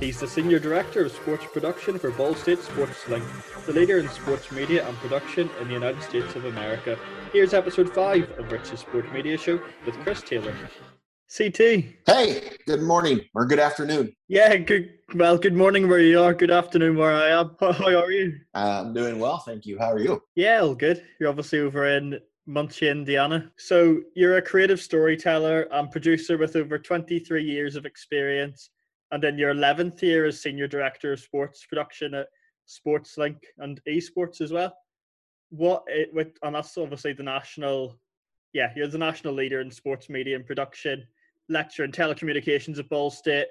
He's the Senior Director of Sports Production for Ball State SportsLink, the leader in sports media and production in the United States of America. Here's episode 5 of Rich's Sport Media Show with Chris Taylor. CT. Hey, good morning or good afternoon. Yeah, good morning where you are, good afternoon where I am. How are you? I'm doing well, thank you. How are you? Yeah, all good. You're obviously over in Muncie, Indiana. So you're a creative storyteller and producer with over 23 years of experience. And then your 11th year as Senior Director of Sports Production at SportsLink and eSports as well. And that's obviously the national, you're the national leader in sports media and production, lecturer in telecommunications at Ball State.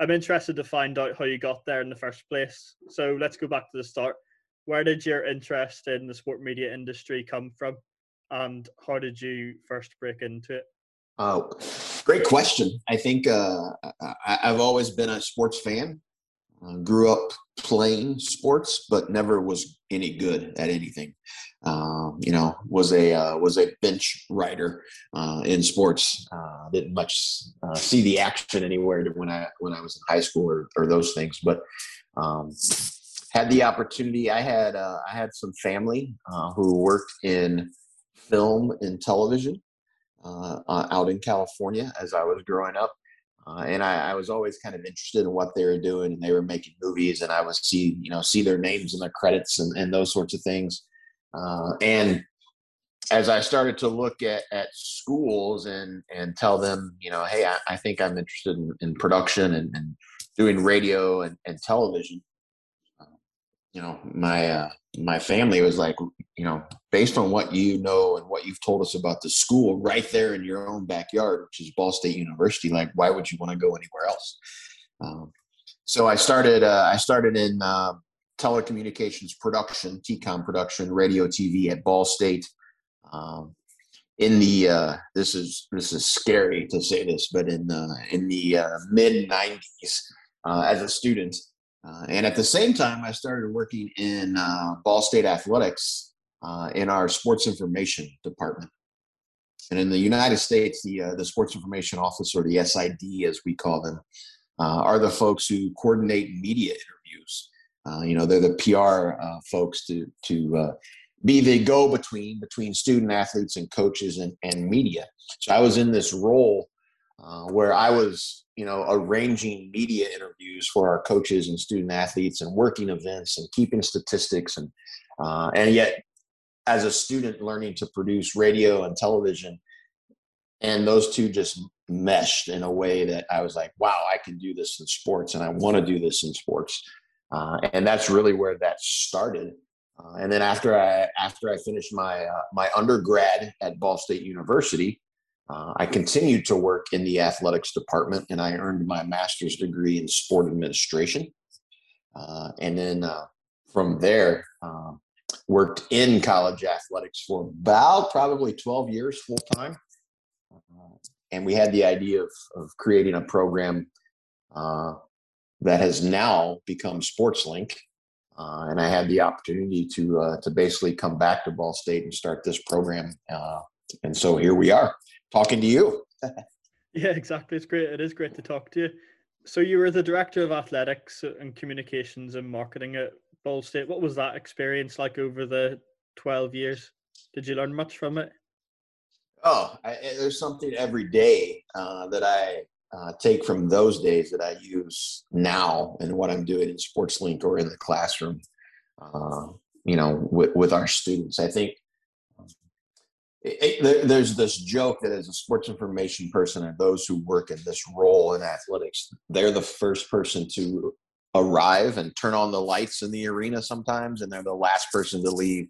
I'm interested to find out how you got there in the first place. So let's go back to the start. Where did your interest in the sport media industry come from? And how did you first break into it? Oh, great question. I think I've always been a sports fan. Grew up playing sports, but never was any good at anything. Was a bench rider in sports. Didn't much see the action anywhere when I was in high school or those things. But had the opportunity. I had some family who worked in film and television. Out in California as I was growing up. And I was always kind of interested in what they were doing, and they were making movies, and I would see their names in the credits and those sorts of things. And as I started to look at schools and tell them, hey, I think I'm interested in production and doing radio and television, my family was like, based on what you know and what you've told us about the school right there in your own backyard, which is Ball State University, like, why would you want to go anywhere else? So I started in telecommunications production, TCOM production, radio, TV at Ball State. This is scary to say this, but in the mid 90s as a student. And at the same time, I started working in Ball State Athletics in our sports information department. And in the United States, the sports information office, or the SID as we call them, are the folks who coordinate media interviews. They're the PR folks to be the go-between between student athletes and coaches and media. So I was in this role where I was arranging media interviews for our coaches and student athletes and working events and keeping statistics. And yet as a student learning to produce radio and television, and those two just meshed in a way that I was like, wow, I can do this in sports, and I want to do this in sports. And that's really where that started. And then after I finished my undergrad at Ball State University, I continued to work in the athletics department, and I earned my master's degree in sport administration. And then from there, worked in college athletics for about probably 12 years full time. And we had the idea of creating a program that has now become SportsLink. And I had the opportunity to basically come back to Ball State and start this program. And so here we are. Talking to you. Yeah, exactly. It's great. It is great to talk to you. So you were the Director of Athletics and Communications and Marketing at Ball State. What was that experience like over the 12 years? Did you learn much from it? Oh, there's something every day that I take from those days that I use now in what I'm doing in SportsLink or in the classroom, with our students. I think there's this joke that as a sports information person and those who work in this role in athletics, they're the first person to arrive and turn on the lights in the arena sometimes, and they're the last person to leave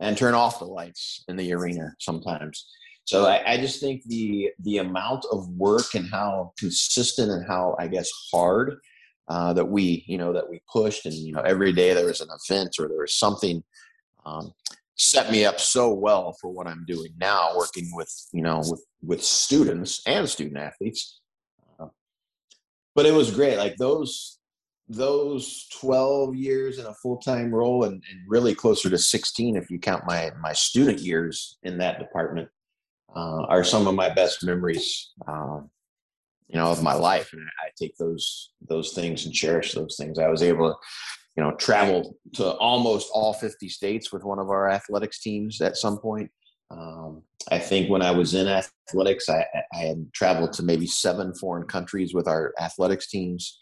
and turn off the lights in the arena sometimes. So I just think the amount of work and how consistent and how, I guess, hard that we pushed, and every day there was an event or there was something, set me up so well for what I'm doing now, working with students and student athletes. But it was great. Like those 12 years in a full-time role, and really closer to 16 if you count my student years in that department, are some of my best memories of my life. And I take those things and cherish those things. I was able to, travel to almost all 50 states with one of our athletics teams at some point. I think when I was in athletics, I had traveled to maybe 7 foreign countries with our athletics teams.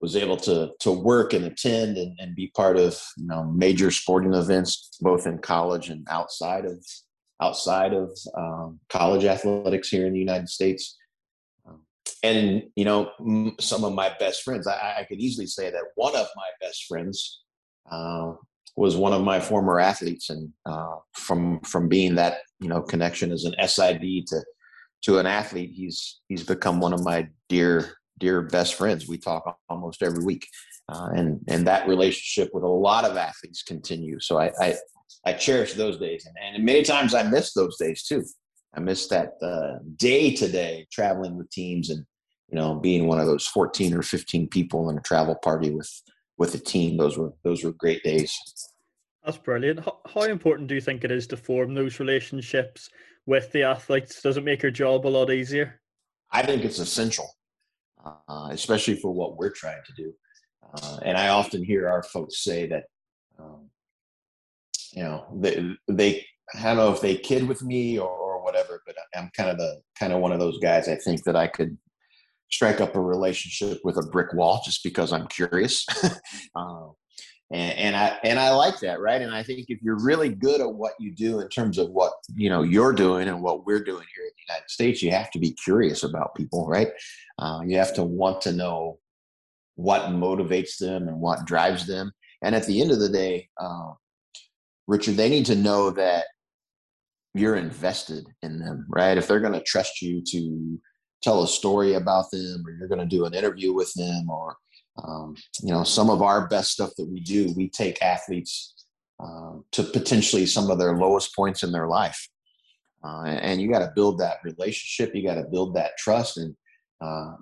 Was able to work and attend and be part of major sporting events, both in college and outside of college athletics here in the United States. And some of my best friends, I could easily say that one of my best friends was one of my former athletes, and from being that connection as an SID to an athlete, he's become one of my dear best friends. We talk almost every week, and that relationship with a lot of athletes continues. So I cherish those days, and many times I miss those days too. I miss that day to day traveling with teams, and being one of those 14 or 15 people in a travel party with a team. Those were great days. That's brilliant. How important do you think it is to form those relationships with the athletes? Does it make your job a lot easier? I think it's essential. Especially for what we're trying to do. And I often hear our folks say that, they I don't know if they kid with me or whatever, but I'm kind of one of those guys. I think that I could strike up a relationship with a brick wall just because I'm curious. And I like that, right? And I think if you're really good at what you do in terms of what you're doing and what we're doing here in the United States, you have to be curious about people, right? You have to want to know what motivates them and what drives them. And at the end of the day, Richard, they need to know that you're invested in them, right? If they're going to trust you to tell a story about them, or you're going to do an interview with them, or some of our best stuff that we do, we take athletes to potentially some of their lowest points in their life. And you got to build that relationship. You got to build that trust. And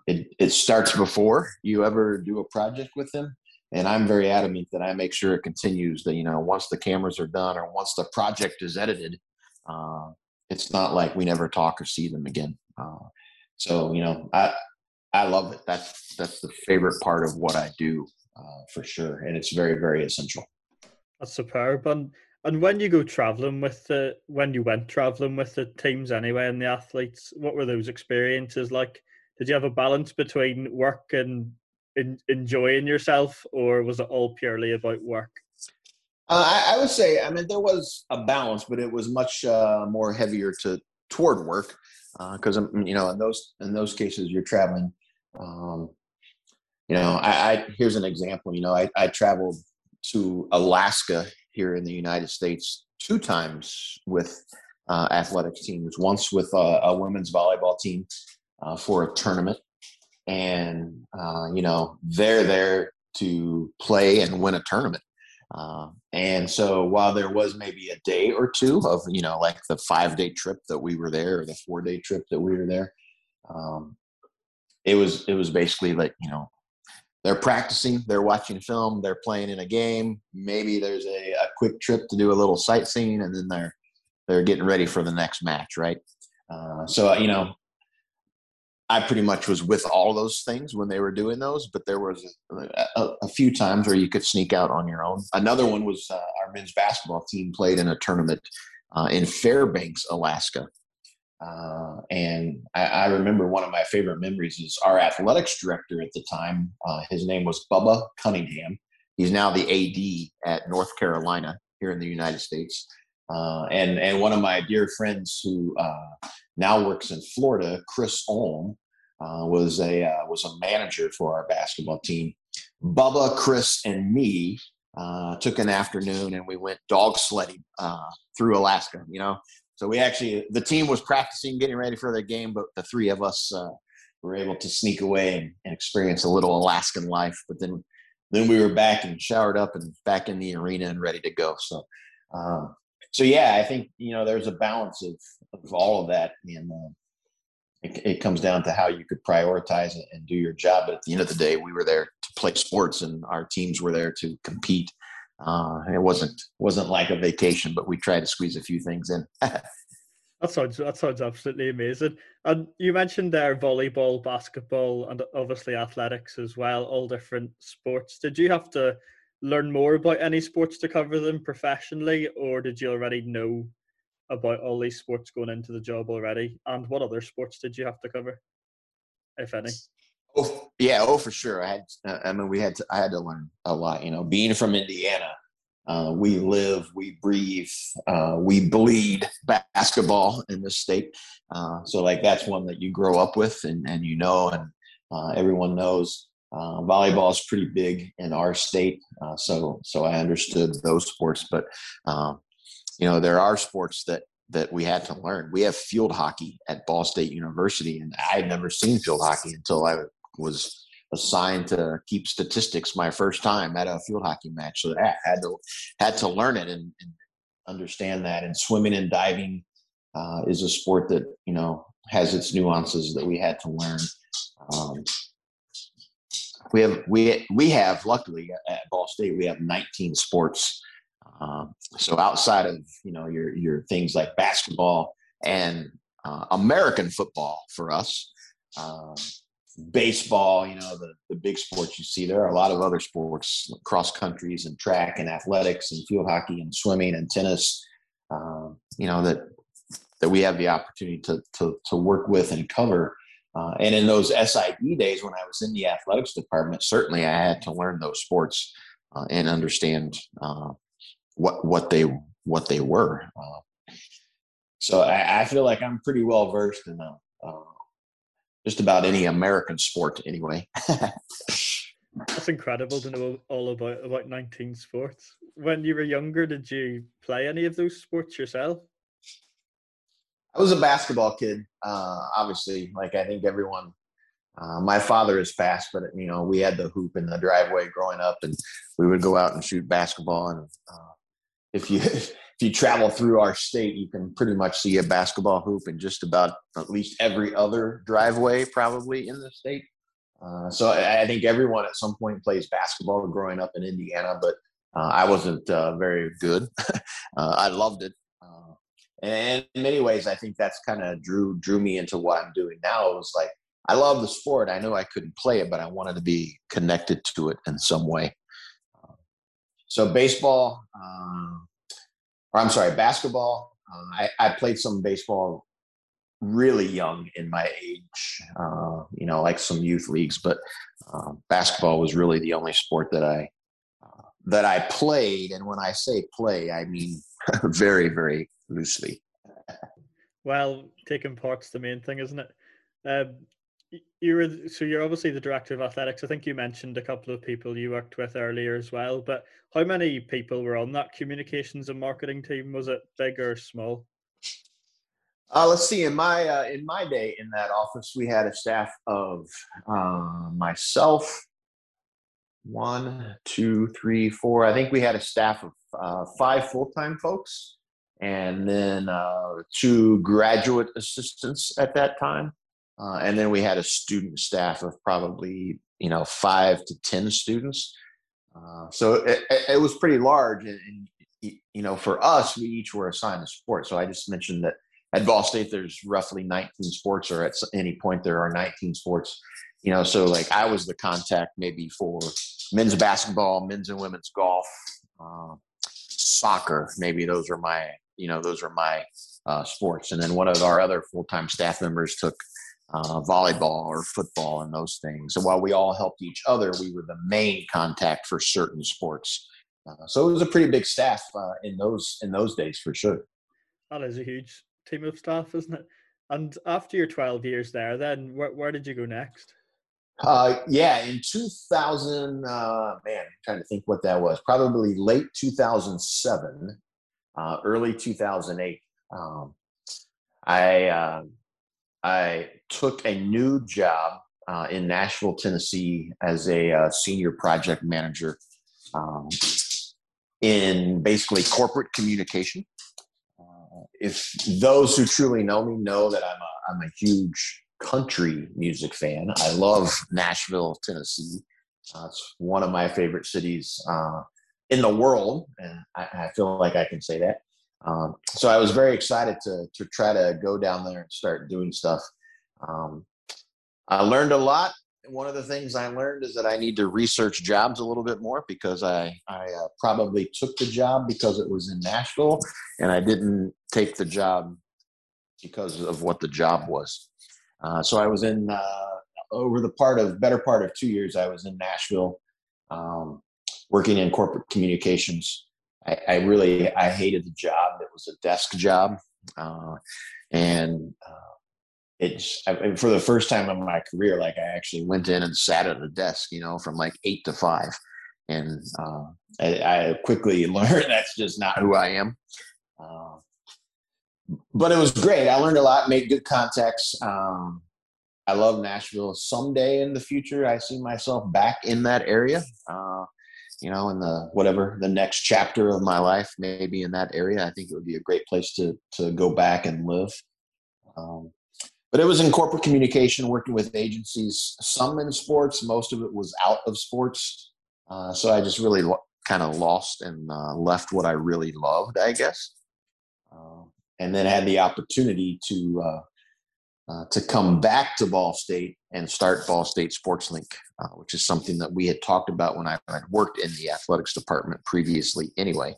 it starts before you ever do a project with them. And I'm very adamant that I make sure it continues, that, once the cameras are done or once the project is edited, it's not like we never talk or see them again. I love it. That's the favorite part of what I do, for sure. And it's very, very essential. That's superb. And when you went traveling with the teams anyway and the athletes, what were those experiences like? Did you have a balance between work and enjoying yourself, or was it all purely about work? I would say, there was a balance, but it was much more heavier toward work. Because in those cases you're traveling. Here's an example. I traveled to Alaska here in the United States 2 times with athletics teams. Once with a women's volleyball team for a tournament, and they're there to play and win a tournament. And so while there was maybe a day or two of, like the 5-day trip that we were there or the 4-day trip that we were there, it was basically like, they're practicing, they're watching film, they're playing in a game. Maybe there's a quick trip to do a little sightseeing, and then they're getting ready for the next match. Right. I pretty much was with all those things when they were doing those, but there was a few times where you could sneak out on your own. Another one was our men's basketball team played in a tournament in Fairbanks, Alaska. And I remember one of my favorite memories is our athletics director at the time. His name was Bubba Cunningham. He's now the AD at North Carolina here in the United States. And one of my dear friends who now works in Florida, Chris Olm, was a manager for our basketball team. Bubba, Chris, and me took an afternoon and we went dog sledding through Alaska. So we actually, the team was practicing, getting ready for their game, but the 3 of us were able to sneak away and experience a little Alaskan life. But then we were back and showered up and back in the arena and ready to go. So yeah, I think there's a balance of all of that, and it comes down to how you could prioritize it and do your job. But at the end of the day, we were there to play sports, and our teams were there to compete. It wasn't like a vacation, but we tried to squeeze a few things in. That sounds absolutely amazing. And you mentioned there volleyball, basketball, and obviously athletics as well, all different sports. Did you have to learn more about any sports to cover them professionally, or did you already know about all these sports going into the job already? And what other sports did you have to cover, if any? Oh, for sure. I had to learn a lot, you know, being from Indiana. We live, we breathe, we bleed basketball in this state. So, like, that's one that you grow up with and you know, and everyone knows. Volleyball is pretty big in our state, so I understood those sports. But, you know, there are sports that we had to learn. We have field hockey at Ball State University, and I had never seen field hockey until I was assigned to keep statistics my first time at a field hockey match. So I had to learn it and understand that. And swimming and diving is a sport that, you know, has its nuances that we had to learn. We have luckily at Ball State, we have 19 sports. So outside of, you know, your things like basketball and American football for us, baseball, you know, the big sports you see, there are a lot of other sports, cross countries and track and athletics and field hockey and swimming and tennis, you know, that we have the opportunity to work with and cover. And in those SID days when I was in the athletics department, certainly I had to learn those sports and understand what they were. So I feel like I'm pretty well versed in them. Just about any American sport anyway. That's incredible to know all about 19 sports. When you were younger, did you play any of those sports yourself? I was a basketball kid, obviously, like I think everyone. My father is fast, but, you know, we had the hoop in the driveway growing up, and we would go out and shoot basketball. And if you travel through our state, you can pretty much see a basketball hoop in just about at least every other driveway probably in the state. So I think everyone at some point plays basketball growing up in Indiana, but I wasn't very good. I loved it. And in many ways, I think that's kind of drew me into what I'm doing now. It was like, I love the sport. I knew I couldn't play it, but I wanted to be connected to it in some way. So baseball, basketball. I played some baseball really young in my age, you know, like some youth leagues, but basketball was really the only sport that I played. And when I say play, I mean very, very loosely. Well, taking part's the main thing, isn't it? You're obviously the director of athletics. I think you mentioned a couple of people you worked with earlier as well, but how many people were on that communications and marketing team? Was it big or small? Let's see. In my day in that office, we had a staff of myself, 1, 2, 3, 4. I think we had a staff of 5 full-time folks, and then 2 graduate assistants at that time. And then we had a student staff of probably, you know, 5 to 10 students. So it was pretty large. And, you know, for us, we each were assigned a sport. So I just mentioned that at Ball State, there's roughly 19 sports, or at any point there are 19 sports, you know. So like I was the contact maybe for men's basketball, men's and women's golf, soccer. Maybe those are my, you know, sports. And then one of our other full-time staff members took volleyball or football and those things. And while we all helped each other, we were the main contact for certain sports. So it was a pretty big staff in those days for sure. That is a huge team of staff, isn't it? And after your 12 years there, then where did you go next? In 2000, I'm trying to think what that was. Probably late 2007, early 2008. I took a new job in Nashville, Tennessee, as a senior project manager in basically corporate communication. If those who truly know me know that I'm a huge country music fan. I love Nashville, Tennessee. It's one of my favorite cities in the world, and I feel like I can say that. So I was very excited to try to go down there and start doing stuff. I learned a lot. One of the things I learned is that I need to research jobs a little bit more, because I probably took the job because it was in Nashville, and I didn't take the job because of what the job was. So I was in over the better part of 2 years, I was in Nashville working in corporate communications. I really hated the job. It was a desk job, for the first time in my career, like, I actually went in and sat at a desk, you know, from like 8 to 5. And I quickly learned that's just not who I am. But it was great. I learned a lot, made good contacts. I love Nashville. Someday in the future, I see myself back in that area, you know, in the next chapter of my life, maybe in that area. I think it would be a great place to go back and live. But it was in corporate communication, working with agencies, some in sports. Most of it was out of sports. So I just really kind of lost and left what I really loved, I guess. And then had the opportunity to come back to Ball State and start Ball State SportsLink, which is something that we had talked about when I had worked in the athletics department previously anyway.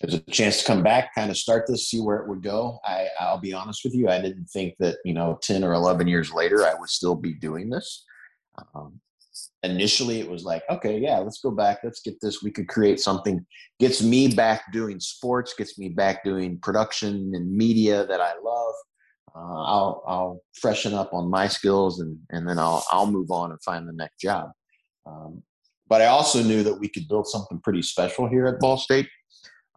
It was a chance to come back, kind of start this, see where it would go. I'll be honest with you. I didn't think that, you know, 10 or 11 years later, I would still be doing this. Initially, it was like, okay, yeah, let's go back. Let's get this. We could create something. Gets me back doing sports, gets me back doing production and media that I love. I'll freshen up on my skills, and then I'll move on and find the next job. But I also knew that we could build something pretty special here at Ball State.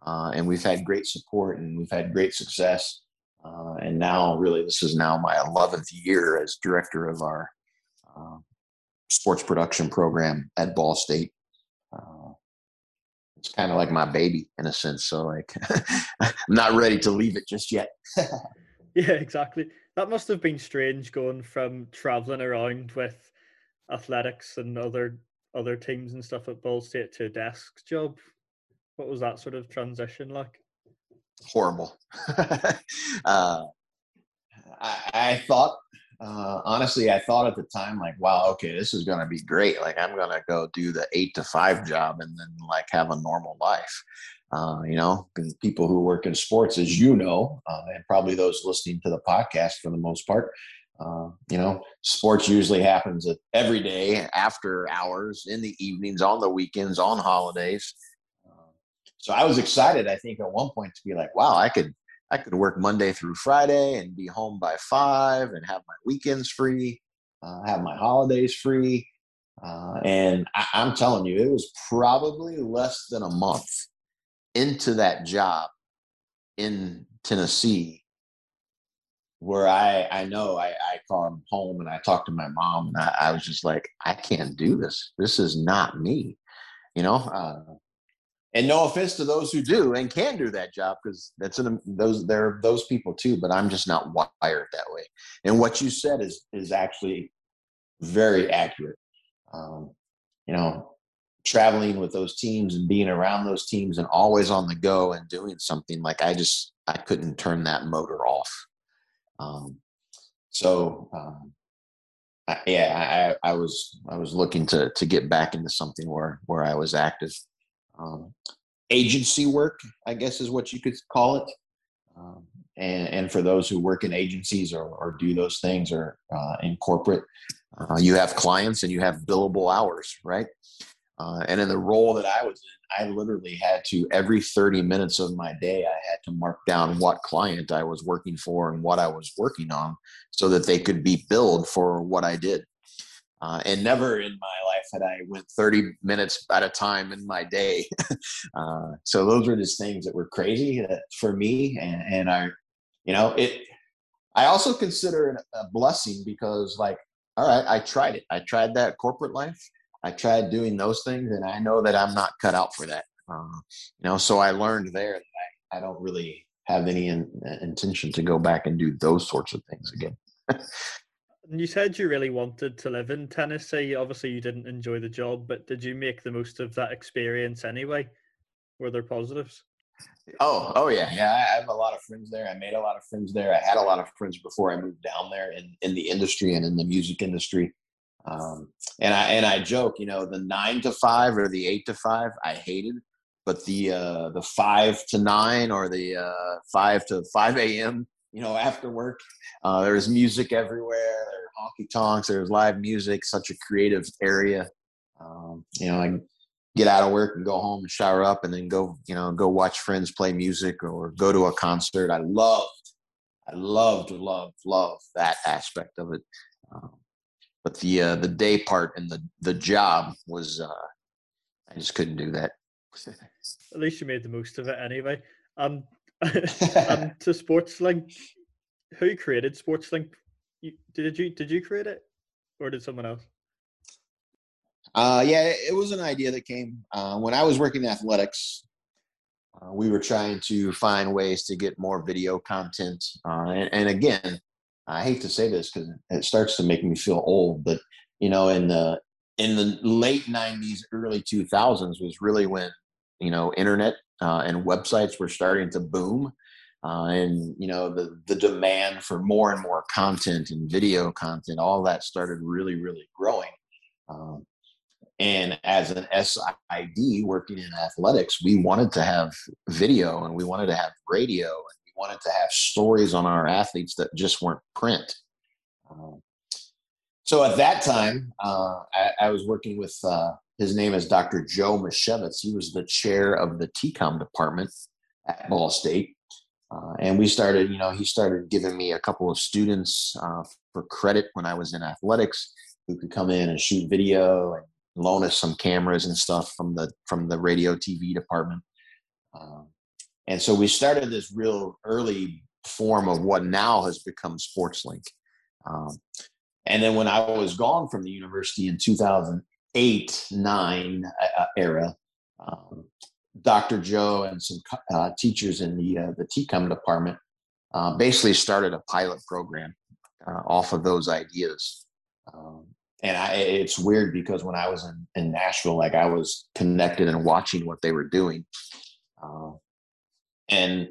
And we've had great support, and we've had great success. And now, really, this is now my 11th year as director of our sports production program at Ball State. It's kind of like my baby in a sense. So, like, I'm not ready to leave it just yet. Yeah, exactly. That must have been strange, going from traveling around with athletics and other teams and stuff at Ball State to a desk job. What was that sort of transition like? Horrible. I thought at the time, like, wow, okay, this is going to be great. Like, I'm going to go do the 8 to 5 job and then, like, have a normal life. You know, people who work in sports, as you know, and probably those listening to the podcast for the most part, you know, sports usually happens every day, after hours, in the evenings, on the weekends, on holidays. So I was excited, I think, at one point to be like, wow, I could work Monday through Friday and be home by 5 and have my weekends free, have my holidays free. And I'm telling you, it was probably less than a month into that job in Tennessee where I called home and I talked to my mom, and I was just like, I can't do this. This is not me, you know? And no offense to those who do and can do that job, because there are those people too, but I'm just not wired that way. And what you said is actually very accurate. You know, traveling with those teams and being around those teams and always on the go and doing something, like, I couldn't turn that motor off. I was looking to get back into something where I was active. Agency work, I guess, is what you could call it. And for those who work in agencies or do those things, or in corporate, you have clients and you have billable hours, right? And in the role that I was in, I literally had to, every 30 minutes of my day, I had to mark down what client I was working for and what I was working on, so that they could be billed for what I did. And never in my life had I went 30 minutes at a time in my day. So those were just things that were crazy for me. And I, you know, I also consider it a blessing, because, like, all right, I tried it. I tried that corporate life. I tried doing those things, and I know that I'm not cut out for that. You know, so I learned there that I don't really have any intention to go back and do those sorts of things again. You said you really wanted to live in Tennessee. Obviously, you didn't enjoy the job, but did you make the most of that experience anyway? Were there positives? Oh yeah. I have a lot of friends there. I made a lot of friends there. I had a lot of friends before I moved down there in the industry and in the music industry. And I joke, you know, the 9 to 5 or the 8 to 5, I hated, but the 5 to 9 or the 5 to 5 a.m., you know, after work, there was music everywhere. There were honky tonks. There was live music. Such a creative area. You know, I get out of work and go home and shower up, and then go watch friends play music or go to a concert. I loved that aspect of it. But the day part and the job was, I just couldn't do that. At least you made the most of it anyway. To SportsLink, who created SportsLink? Did you create it, or did someone else? Yeah, it was an idea that came when I was working in athletics. We were trying to find ways to get more video content, and again, I hate to say this because it starts to make me feel old, but you know, in the late 90s, early 2000s was really when, you know, internet and websites were starting to boom. And, you know, the demand for more and more content and video content, all that started really, really growing. And as an SID working in athletics, we wanted to have video and we wanted to have radio. Wanted to have stories on our athletes that just weren't print. So at that time, I was working with, his name is Dr. Joe Mishevitz. He was the chair of the TCOM department at Ball State. And we started, you know, he started giving me a couple of students for credit when I was in athletics who could come in and shoot video and loan us some cameras and stuff from the radio TV department. And so we started this real early form of what now has become SportsLink. And then when I was gone from the university in 2008-9 era, Dr. Joe and some teachers in the TCOM department basically started a pilot program off of those ideas. And it's weird because when I was in Nashville, like I was connected and watching what they were doing. And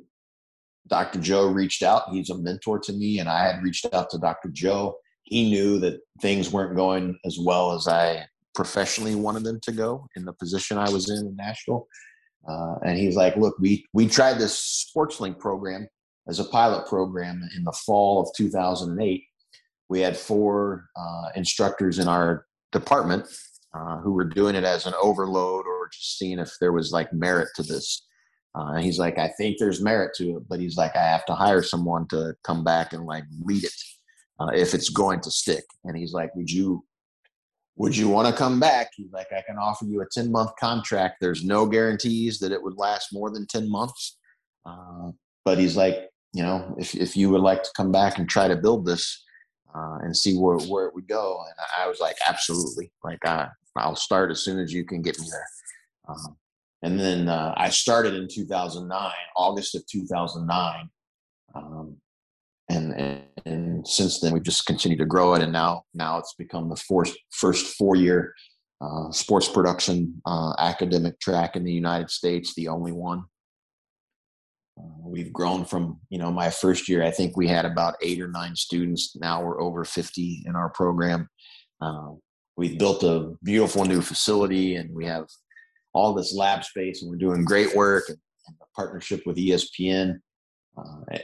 Dr. Joe reached out. He's a mentor to me, and I had reached out to Dr. Joe. He knew that things weren't going as well as I professionally wanted them to go in the position I was in Nashville. And he's like, look, we tried this SportsLink program as a pilot program in the fall of 2008. We had 4 instructors in our department who were doing it as an overload or just seeing if there was like merit to this. And he's like, I think there's merit to it, but he's like, I have to hire someone to come back and like lead it if it's going to stick. And he's like, would you want to come back? He's like, I can offer you a 10-month contract. There's no guarantees that it would last more than 10 months. But he's like, you know, if you would like to come back and try to build this and see where it would go. And I was like, absolutely. Like I'll start as soon as you can get me there. And then I started in 2009, August of 2009. And since then, we've just continued to grow it. And now it's become the first 4-year sports production academic track in the United States, the only one. We've grown from, you know, my first year, I think we had about 8 or 9 students. Now we're over 50 in our program. We've built a beautiful new facility, and we have all this lab space, and we're doing great work and a partnership with ESPN.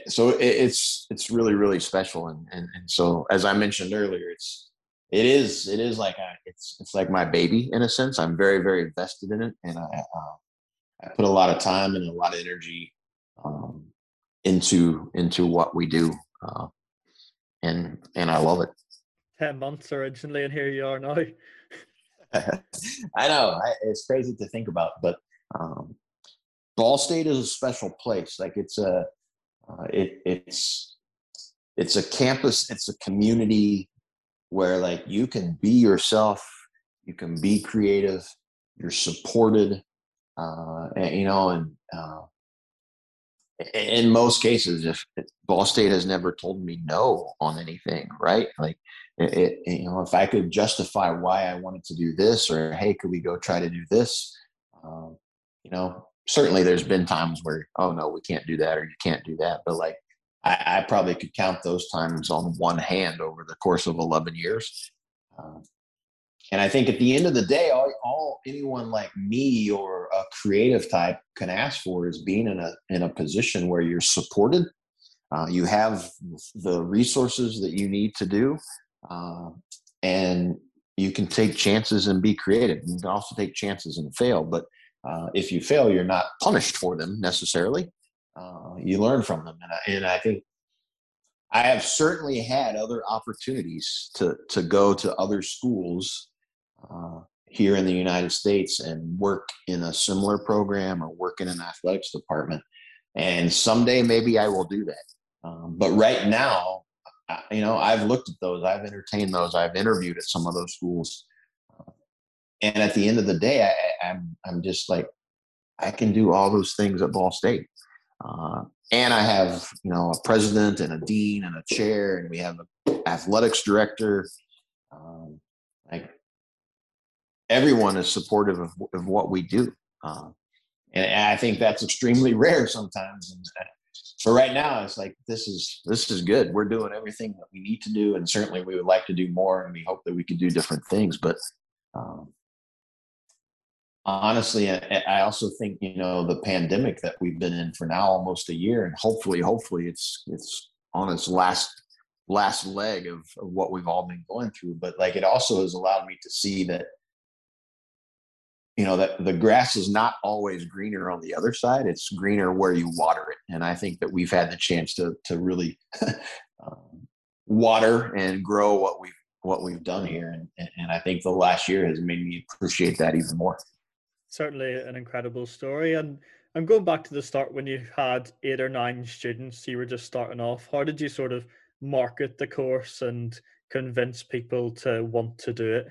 So it's really, really special. And so, as I mentioned earlier, it is like it's like my baby in a sense. I'm very, very invested in it. And I put a lot of time and a lot of energy into what we do. And I love it. 10 months originally, and here you are now. I know it's crazy to think about, but Ball State is a special place. Like it's a campus, it's a community where like you can be yourself, you can be creative, you're supported, and in most cases, if Ball State has never told me no on anything, right? Like, you know, if I could justify why I wanted to do this, or hey, could we go try to do this? You know, certainly there's been times where, oh no, we can't do that or you can't do that. But like, I probably could count those times on one hand over the course of 11 years. And I think at the end of the day, all anyone like me or a creative type can ask for is being in a position where you're supported. You have the resources that you need to do, and you can take chances and be creative. You can also take chances and fail, but if you fail, you're not punished for them necessarily. You learn from them. And I think I have certainly had other opportunities to go to other schools here in the United States and work in a similar program or work in an athletics department. And someday maybe I will do that. But right now, you know, I've looked at those, I've entertained those, I've interviewed at some of those schools. And at the end of the day, I'm just like, I can do all those things at Ball State. And I have, you know, a president and a dean and a chair, and we have an athletics director. Like everyone is supportive of what we do. And I think that's extremely rare sometimes. And for right now, it's like, this is good. We're doing everything that we need to do. And certainly we would like to do more, and we hope that we can do different things. But, honestly, I also think, you know, the pandemic that we've been in for now almost a year, and hopefully it's on its last leg of what we've all been going through. But like, it also has allowed me to see that, you know, that the grass is not always greener on the other side. It's greener where you water it. And I think that we've had the chance to really water and grow what we've done here. And I think the last year has made me appreciate that even more. Certainly an incredible story. And I'm going back to the start when you had 8 or 9 students, you were just starting off. How did you sort of market the course and convince people to want to do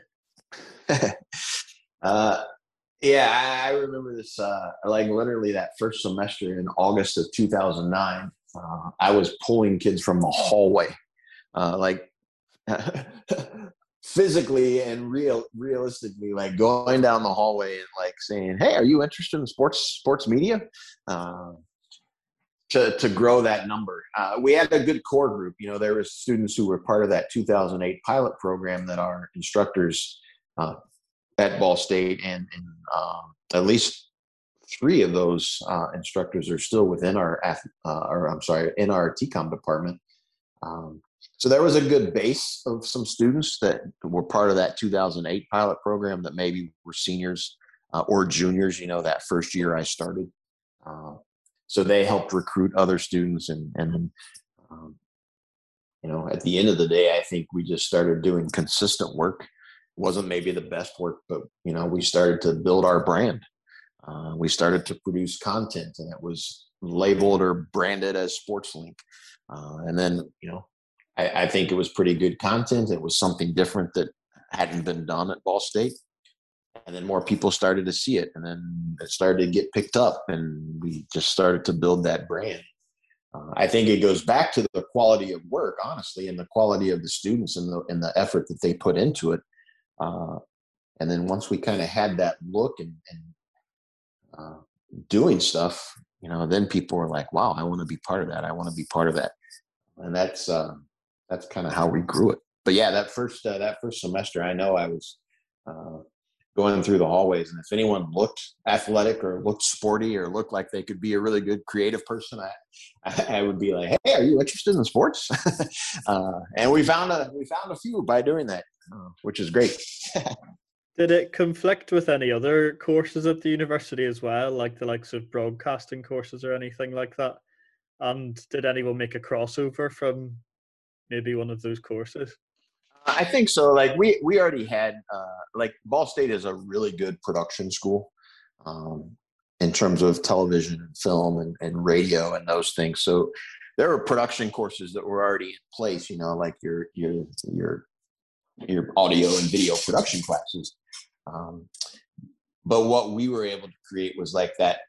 it? Yeah, I remember this, like literally that first semester in August of 2009, I was pulling kids from the hallway, like physically and realistically, like going down the hallway and like saying, "Hey, are you interested in sports media?" To grow that number. We had a good core group. You know, there were students who were part of that 2008 pilot program that our instructors at Ball State, and at least 3 of those instructors are still within in our TCOM department. So there was a good base of some students that were part of that 2008 pilot program that maybe were seniors or juniors, you know, that first year I started. So they helped recruit other students. And you know, at the end of the day, I think we just started doing consistent work. It wasn't maybe the best work, but, you know, we started to build our brand. We started to produce content, and it was labeled or branded as SportsLink. And then, you know, I think it was pretty good content. It was something different that hadn't been done at Ball State. And then more people started to see it. And then it started to get picked up, and we just started to build that brand. I think it goes back to the quality of work, honestly, and the quality of the students and the effort that they put into it. And then once we kind of had that look and doing stuff, you know, then people were like, wow, I want to be part of that. I want to be part of that. And that's kind of how we grew it. But yeah, that first semester, I know I was going through the hallways, and if anyone looked athletic or looked sporty or looked like they could be a really good creative person, I would be like, "Hey, are you interested in sports?" And we found a few by doing that, which is great. Did it conflict with any other courses at the university as well, like the likes of broadcasting courses or anything like that? And did anyone make a crossover from maybe one of those courses? I think so. Like we already had, like Ball State is a really good production school in terms of television and film and radio and those things. So there were production courses that were already in place, you know, like your audio and video production classes. But what we were able to create was like that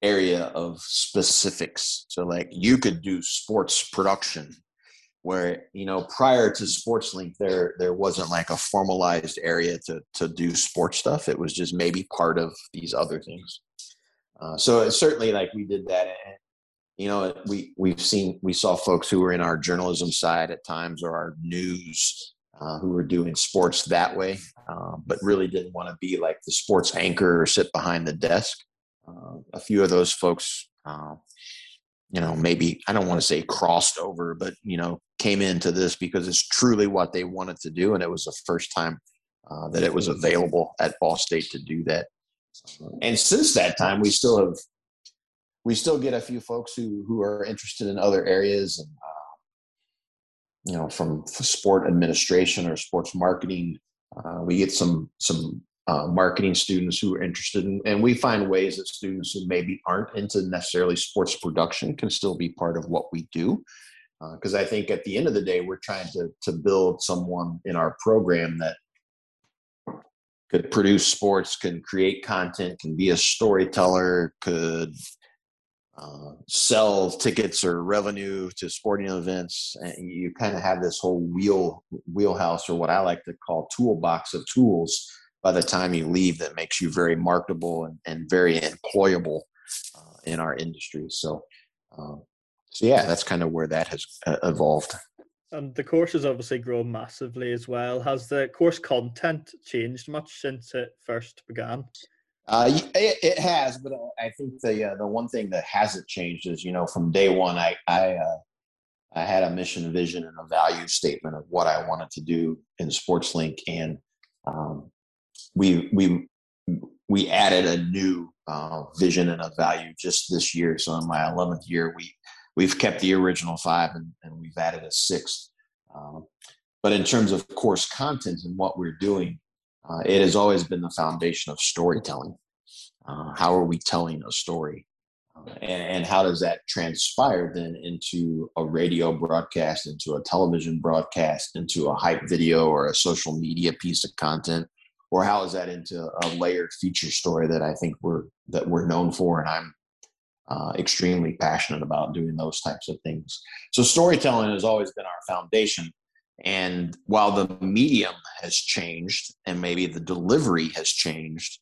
area of specifics. So like you could do sports production, where, you know, prior to SportsLink, there wasn't like a formalized area to do sports stuff. It was just maybe part of these other things. So it's certainly like we did that. And, you know, we saw folks who were in our journalism side at times, or our news, who were doing sports that way, but really didn't want to be like the sports anchor or sit behind the desk. A few of those folks, you know, maybe I don't want to say crossed over, but, you know, came into this because it's truly what they wanted to do. And it was the first time that it was available at Ball State to do that. And since that time, we still get a few folks who are interested in other areas, and, you know, from sport administration or sports marketing. We get some marketing students who are interested in, and we find ways that students who maybe aren't into necessarily sports production can still be part of what we do. Because I think at the end of the day, we're trying to build someone in our program that could produce sports, can create content, can be a storyteller, could sell tickets or revenue to sporting events. And you kind of have this whole wheelhouse, or what I like to call toolbox of tools, by the time you leave, that makes you very marketable and very employable in our industry. So yeah, that's kind of where that has evolved. And the course has obviously grown massively as well. Has the course content changed much since it first began? It has, but I think the one thing that hasn't changed is, you know, from day one, I had a mission, vision, and a value statement of what I wanted to do in SportsLink, and we added a new vision and a value just this year. So in my 11th year, we've kept the original 5, and we've added a 6th. But in terms of course content and what we're doing, it has always been the foundation of storytelling. How are we telling a story? And how does that transpire then into a radio broadcast, into a television broadcast, into a hype video or a social media piece of content? Or how is that into a layered feature story that I think we're known for, and I'm extremely passionate about doing those types of things. So storytelling has always been our foundation. And while the medium has changed and maybe the delivery has changed,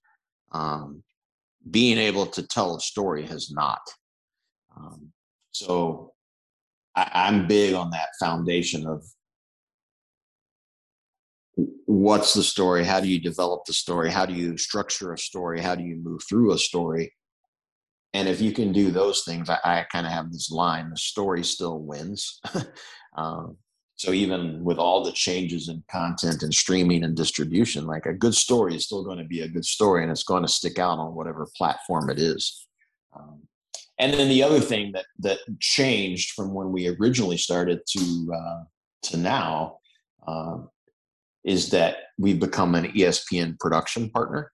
being able to tell a story has not. So I'm big on that foundation of what's the story? How do you develop the story? How do you structure a story? How do you move through a story? And if you can do those things, I kind of have this line, the story still wins. So even with all the changes in content and streaming and distribution, like a good story is still going to be a good story, and it's going to stick out on whatever platform it is. And then the other thing that changed from when we originally started to now is that we've become an ESPN production partner.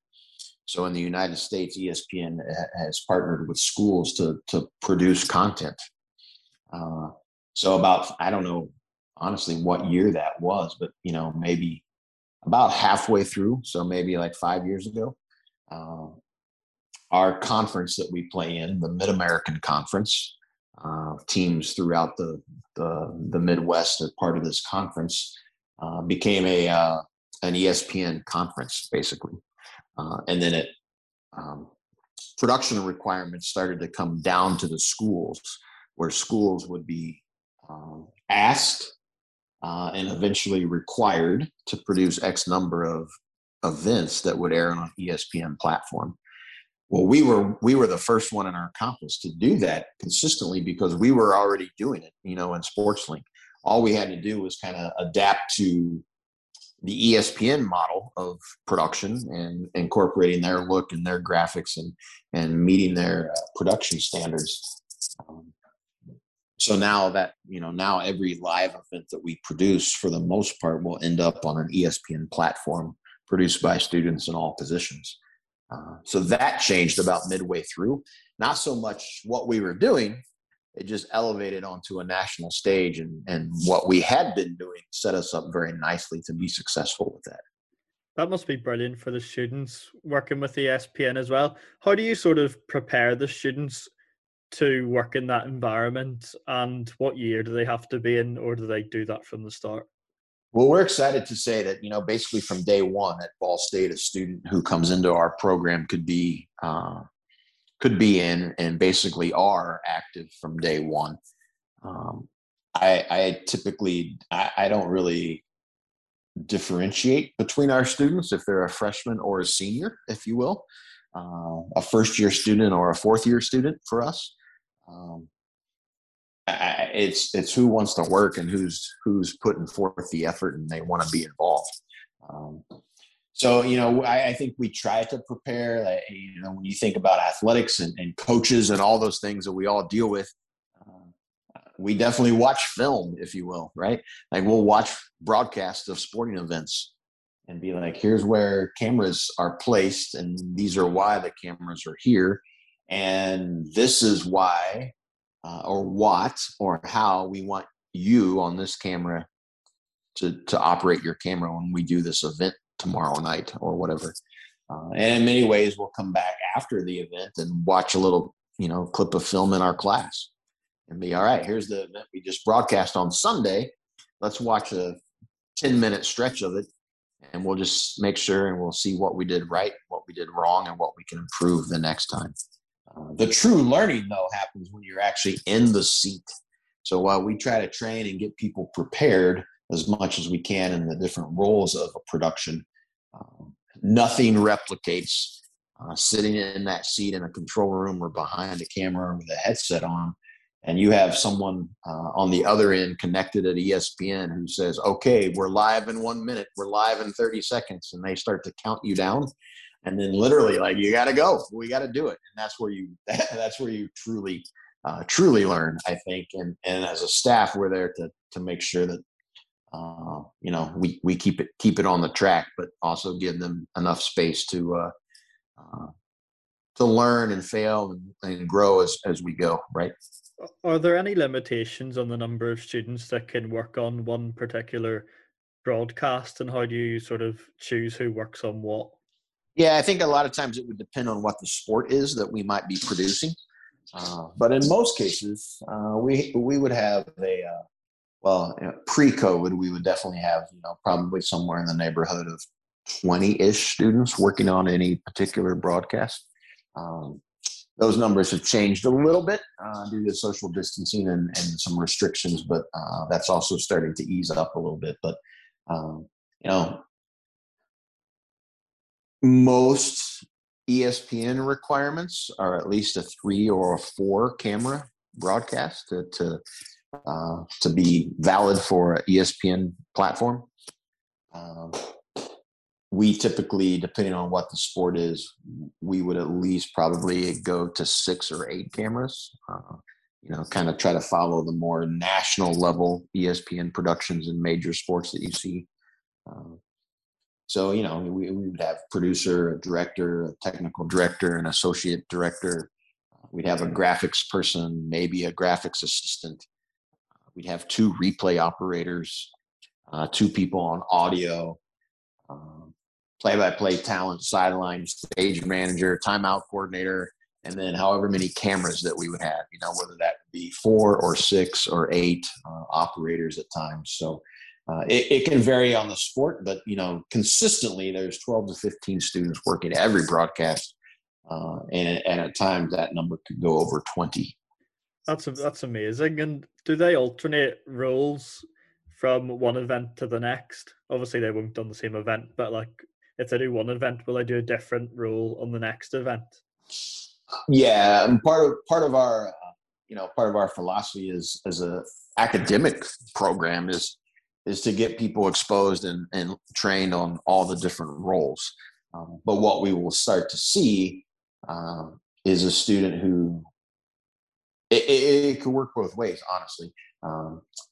So in the United States, ESPN has partnered with schools to produce content. So about, I don't know, honestly, what year that was, but, you know, maybe about halfway through, so maybe like 5 years ago, our conference that we play in, the Mid-American Conference, teams throughout the Midwest are part of this conference, became an ESPN conference, basically. And then production requirements started to come down to the schools, where schools would be asked and eventually required to produce X number of events that would air on an ESPN platform. Well, we were the first one in our conference to do that consistently, because we were already doing it, you know, in SportsLink. All we had to do was kind of adapt to the ESPN model of production and incorporating their look and their graphics and meeting their production standards. So now that, you know, now every live event that we produce, for the most part, will end up on an ESPN platform produced by students in all positions. So that changed about midway through. Not so much what we were doing, it just elevated onto a national stage, and what we had been doing set us up very nicely to be successful with that. That must be brilliant for the students working with ESPN as well. How do you sort of prepare the students to work in that environment, and what year do they have to be in, or do they do that from the start? Well, we're excited to say that, you know, basically from day one at Ball State, a student who comes into our program could be could be in and basically are active from day one. I typically don't really differentiate between our students if they're a freshman or a senior, if you will, a first-year student or a fourth-year student for us. It's who wants to work and who's putting forth the effort and they want to be involved. So, you know, I think we try to prepare, you know, when you think about athletics and coaches and all those things that we all deal with, we definitely watch film, if you will, right? Like we'll watch broadcasts of sporting events and be like, here's where cameras are placed and these are why the cameras are here. And this is why or what or how we want you on this camera to operate your camera when we do this event tomorrow night or whatever. And in many ways, we'll come back after the event and watch a little, you know, clip of film in our class and be, all right, here's the event we just broadcast on Sunday. Let's watch a 10-minute stretch of it and we'll just make sure and we'll see what we did right, what we did wrong, and what we can improve the next time. The true learning, though, happens when you're actually in the seat. So while we try to train and get people prepared as much as we can in the different roles of a production, nothing replicates sitting in that seat in a control room or behind a camera with a headset on, and you have someone on the other end connected at ESPN who says, okay, we're live in 1 minute, we're live in 30 seconds, and they start to count you down. And then literally, like, you got to go, we got to do it. And that's where you truly learn, I think. And as a staff, we're there to make sure that, you know, we keep it on the track, but also give them enough space to learn and fail and grow as we go. Right. Are there any limitations on the number of students that can work on one particular broadcast, and how do you sort of choose who works on what? Yeah, I think a lot of times it would depend on what the sport is that we might be producing. But in most cases, we would have pre-COVID, we would definitely have, you know, probably somewhere in the neighborhood of 20-ish students working on any particular broadcast. Those numbers have changed a little bit due to social distancing and some restrictions, but that's also starting to ease up a little bit. But, you know, most ESPN requirements are at least a 3 or 4 camera broadcast to be valid for an ESPN platform. We typically, depending on what the sport is, we would at least probably go to 6 or 8 cameras, you know, kind of try to follow the more national level ESPN productions in major sports that you see. So, you know, we would have producer, a director, a technical director, an associate director. We'd have a graphics person, maybe a graphics assistant. We'd have 2 replay operators, 2 people on audio, play-by-play talent, sideline, stage manager, timeout coordinator, and then however many cameras that we would have, you know, whether that be 4 or 6 or 8 operators at times. So, it can vary on the sport, but, you know, consistently there's 12 to 15 students working every broadcast. And at times that number could go over 20. That's amazing. And do they alternate roles from one event to the next? Obviously they won't on the same event, but like if they do one event, will they do a different role on the next event? Yeah. And part of our, you know, part of our philosophy is as a academic program is to get people exposed and trained on all the different roles. But what we will start to see is a student who it could work both ways, honestly.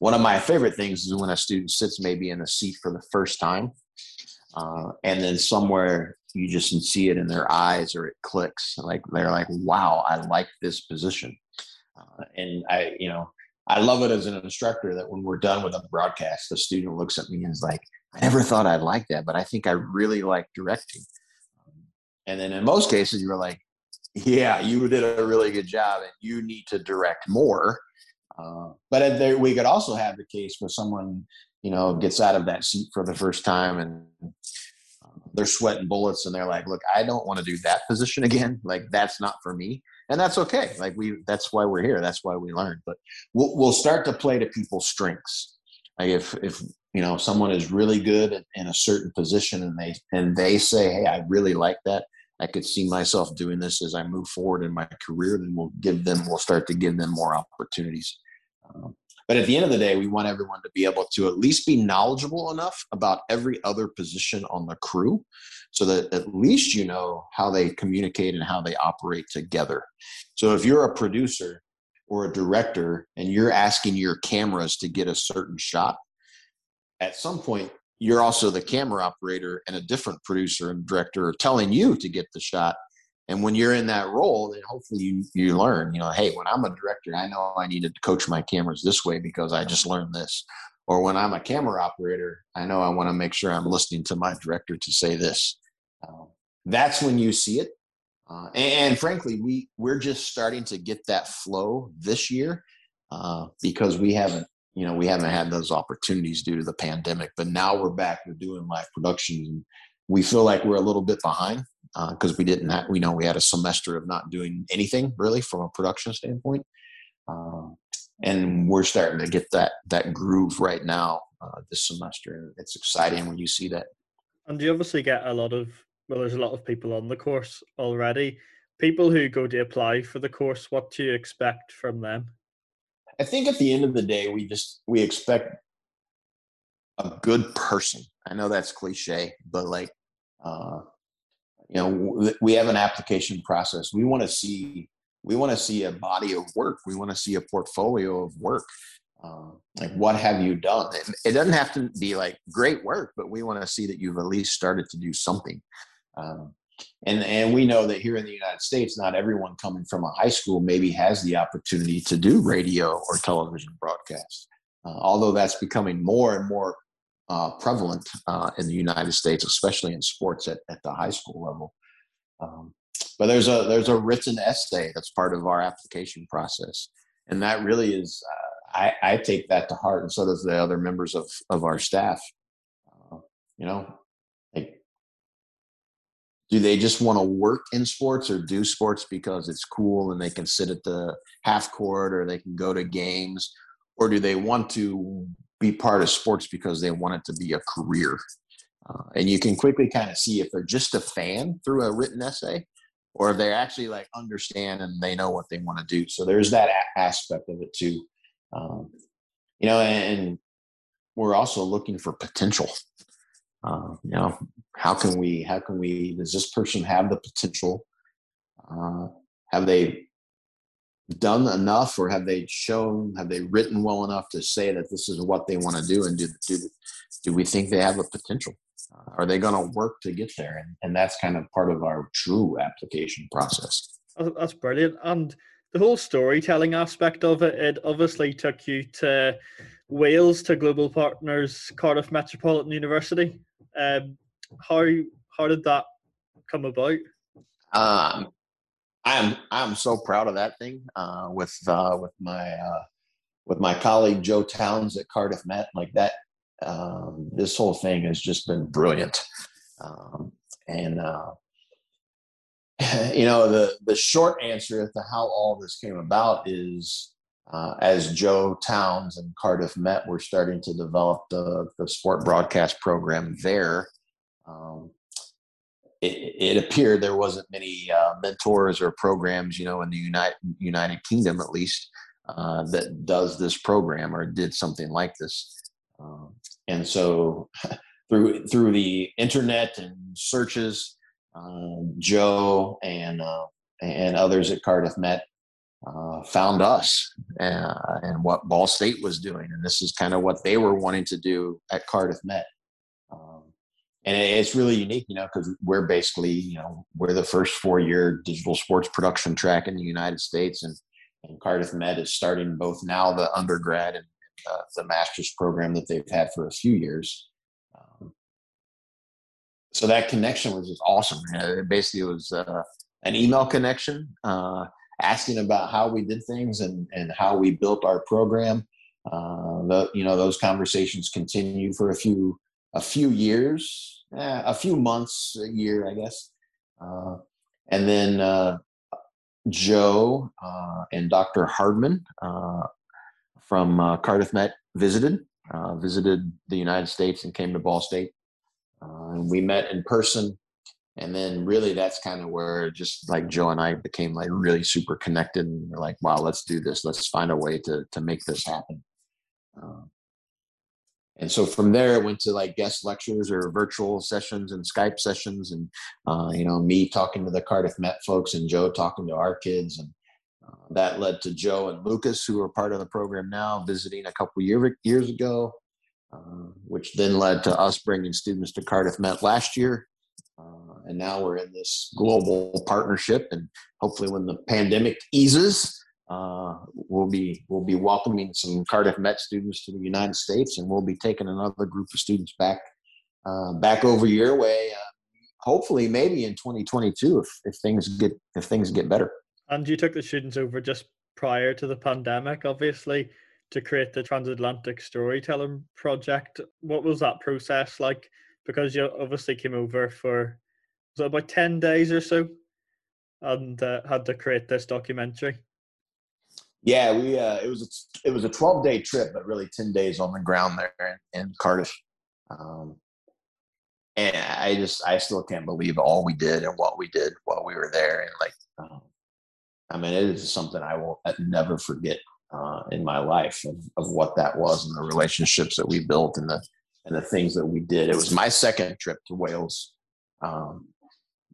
One of my favorite things is when a student sits maybe in a seat for the first time and then somewhere you just can see it in their eyes or it clicks. Like they're like, wow, I like this position. I love it as an instructor that when we're done with a broadcast, the student looks at me and is like, I never thought I'd like that, but I think I really like directing. And then in most cases, you were like, yeah, you did a really good job and you need to direct more. But there, we could also have the case where someone, you know, gets out of that seat for the first time and they're sweating bullets and they're like, look, I don't want to do that position again. Like, that's not for me. And that's okay. Like that's why we're here. That's why we learn. But we'll start to play to people's strengths. Like if you know, someone is really good in a certain position and they say, hey, I really like that. I could see myself doing this as I move forward in my career. Then we'll start to give them more opportunities. But at the end of the day, we want everyone to be able to at least be knowledgeable enough about every other position on the crew so that at least you know how they communicate and how they operate together. So if you're a producer or a director and you're asking your cameras to get a certain shot, at some point you're also the camera operator and a different producer and director are telling you to get the shot. And when you're in that role, then hopefully you learn, you know, hey, when I'm a director, I know I need to coach my cameras this way because I just learned this. Or when I'm a camera operator, I know I want to make sure I'm listening to my director to say this. That's when you see it. And frankly, we're just starting to get that flow this year because we haven't had those opportunities due to the pandemic. But now we're back. We're doing live productions. And we feel like we're a little bit behind. Because we had a semester of not doing anything really from a production standpoint. And we're starting to get that groove right now this semester. It's exciting when you see that. And you obviously get there's a lot of people on the course already. People who go to apply for the course, what do you expect from them? I think at the end of the day, we expect a good person. I know that's cliche, but you know, we have an application process. We want to see a body of work. We want to see a portfolio of work. Like, what have you done? It doesn't have to be like great work, but we want to see that you've at least started to do something. And we know that here in the United States, not everyone coming from a high school maybe has the opportunity to do radio or television broadcast. Although that's becoming more and more prevalent in the United States, especially in sports at the high school level. But there's a written essay that's part of our application process. And that really is, I take that to heart, and so does the other members of our staff. You know, like, do they just want to work in sports or do sports because it's cool and they can sit at the half court or they can go to games? Or do they want to be part of sports because they want it to be a career? And you can quickly kind of see if they're just a fan through a written essay or if they actually like understand and they know what they want to do. So there's that aspect of it too. You know, and we're also looking for potential. You know, does this person have the potential? Have they done enough, or have they written well enough to say that this is what they want to do? And do we think they have a potential? Are they going to work to get there? And that's kind of part of our true application process. That's brilliant. And the whole storytelling aspect of it obviously took you to Wales, to Global Partners, Cardiff Metropolitan University. How did that come about? I'm so proud of that thing with my colleague Joe Towns at Cardiff Met. Like that, this whole thing has just been brilliant. You know, the short answer as to how all this came about is as Joe Towns and Cardiff Met were starting to develop the sport broadcast program there. It appeared there wasn't many mentors or programs, you know, in the United Kingdom, at least, that does this program or did something like this. And so through the internet and searches, Joe and others at Cardiff Met found us and what Ball State was doing. And this is kind of what they were wanting to do at Cardiff Met. And it's really unique, you know, because we're basically, you know, we're the first 4-year digital sports production track in the United States, and Cardiff Met is starting both now the undergrad and the master's program that they've had for a few years. So that connection was just awesome. It basically was an email connection asking about how we did things and how we built our program. You know, those conversations continued for a few years, a few months, a year, I guess. And then Joe and Dr. Hardman from Cardiff Met visited the United States and came to Ball State. And we met in person. And then really that's kind of where just like Joe and I became like really super connected, and we're like, wow, let's do this. Let's find a way to make this happen. And so from there, I went to like guest lectures or virtual sessions and Skype sessions, and, you know, me talking to the Cardiff Met folks and Joe talking to our kids. And that led to Joe and Lucas, who are part of the program now, visiting a couple years ago, which then led to us bringing students to Cardiff Met last year. And now we're in this global partnership, and hopefully when the pandemic eases, we'll be welcoming some Cardiff Met students to the United States, and we'll be taking another group of students back over your way. Hopefully, maybe in 2022, if things get better. And you took the students over just prior to the pandemic, obviously, to create the Transatlantic Storytelling Project. What was that process like? Because you obviously came over for, was it about 10 days or so, and had to create this documentary. Yeah, we it was a 12-day trip, but really 10 days on the ground there in Cardiff. And I still can't believe all we did and what we did while we were there. And like, I mean, it is something I will never forget in my life of what that was, and the relationships that we built and the things that we did. It was my second trip to Wales.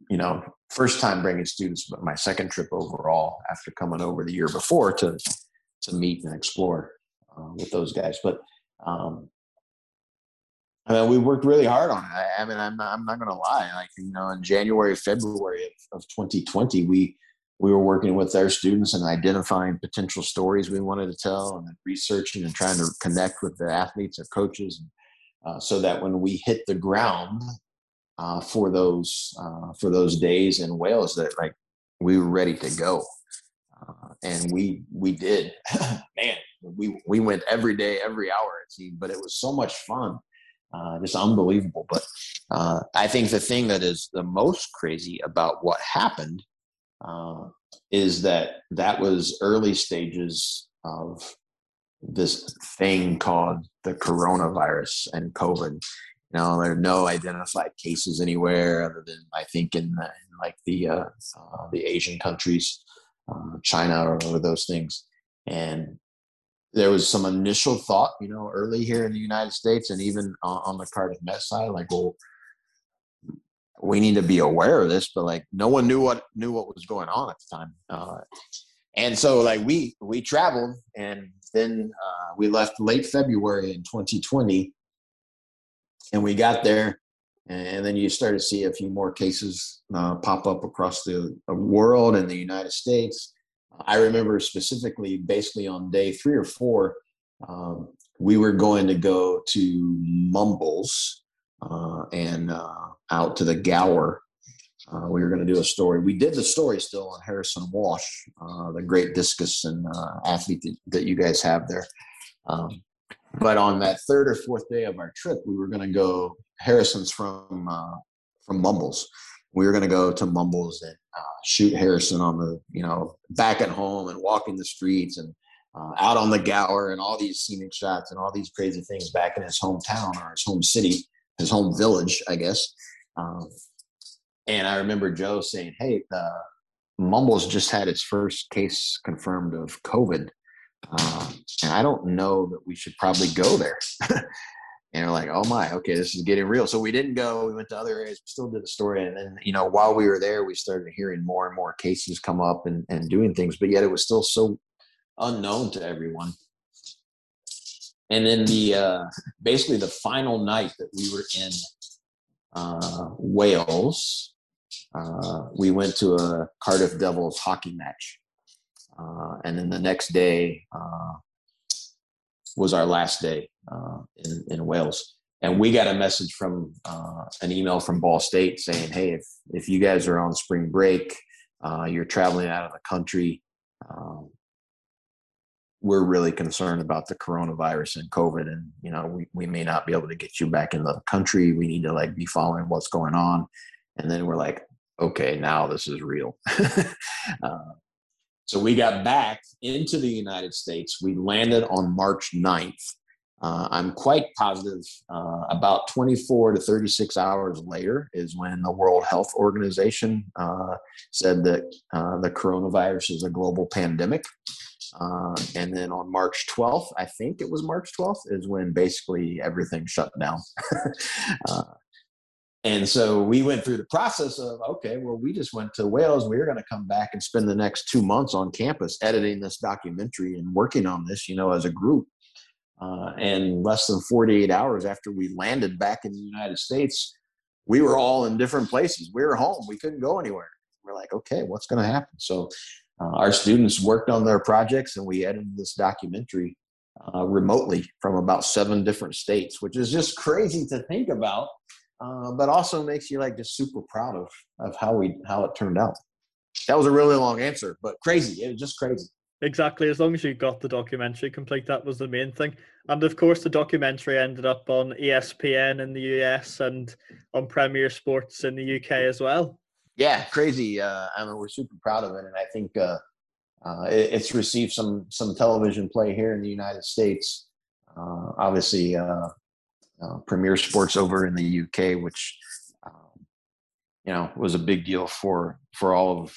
You know, first time bringing students, but my second trip overall after coming over the year before to meet and explore with those guys. But I mean, we worked really hard on it. I mean, I'm not going to lie. Like, you know, in January, February of 2020, we were working with their students and identifying potential stories we wanted to tell, and then researching and trying to connect with the athletes or coaches, so that when we hit the ground for those days in Wales, that like we were ready to go, and we did. Man, we went every day, every hour it seemed, but it was so much fun, just unbelievable. But I think the thing that is the most crazy about what happened is that was early stages of this thing called the coronavirus and COVID. You know, there are no identified cases anywhere other than, I think, in the Asian countries, China or those things. And there was some initial thought, you know, early here in the United States and even on the Cardiff Met side, like, well, we need to be aware of this, but like no one knew what was going on at the time. And so like we traveled, and then we left late February in 2020. And we got there, and then you started to see a few more cases pop up across the world and the United States. I remember specifically, basically on day 3 or 4, we were going to go to Mumbles and out to the Gower. We were going to do a story. We did the story still on Harrison Walsh, the great discus and athlete that you guys have there. But on that 3rd or 4th day of our trip, we were going to go. Harrison's from Mumbles. We were going to go to Mumbles and shoot Harrison on the, you know, back at home and walking the streets and out on the Gower and all these scenic shots and all these crazy things back in his hometown or his home city, his home village, I guess. And I remember Joe saying, "Hey, Mumbles just had its first case confirmed of COVID. And I don't know that we should probably go there." And we're like, "Oh my, okay, this is getting real." So we didn't go. We went to other areas. We still did the story. And then, you know, while we were there, we started hearing more and more cases come up and doing things. But yet it was still so unknown to everyone. And then basically the final night that we were in Wales, we went to a Cardiff Devils hockey match. And then the next day was our last day in Wales. And we got a message from an email from Ball State saying, "Hey, if you guys are on spring break, you're traveling out of the country, we're really concerned about the coronavirus and COVID. And, you know, we may not be able to get you back into the country. We need to, like, be following what's going on." And then we're like, okay, now this is real. So we got back into the United States. We landed on March 9th. I'm quite positive about 24 to 36 hours later is when the World Health Organization said that the coronavirus is a global pandemic. And then on March 12th, I think it was March 12th, is when basically everything shut down. And so we went through the process of, okay, well, we just went to Wales. We were going to come back and spend the next 2 months on campus editing this documentary and working on this, you know, as a group. And less than 48 hours after we landed back in the United States, we were all in different places. We were home. We couldn't go anywhere. We're like, okay, what's going to happen? So our students worked on their projects, and we edited this documentary remotely from about 7 different states, which is just crazy to think about, but also makes you like just super proud of how it turned out. That was a really long answer, but crazy. It was just crazy. Exactly. As long as you got the documentary complete, that was the main thing. And of course, the documentary ended up on ESPN in the US and on Premier Sports in the UK as well. Yeah, crazy. I mean, we're super proud of it. And I think it's received some television play here in the United States. Obviously, Premier Sports over in the UK, which, you know, was a big deal for all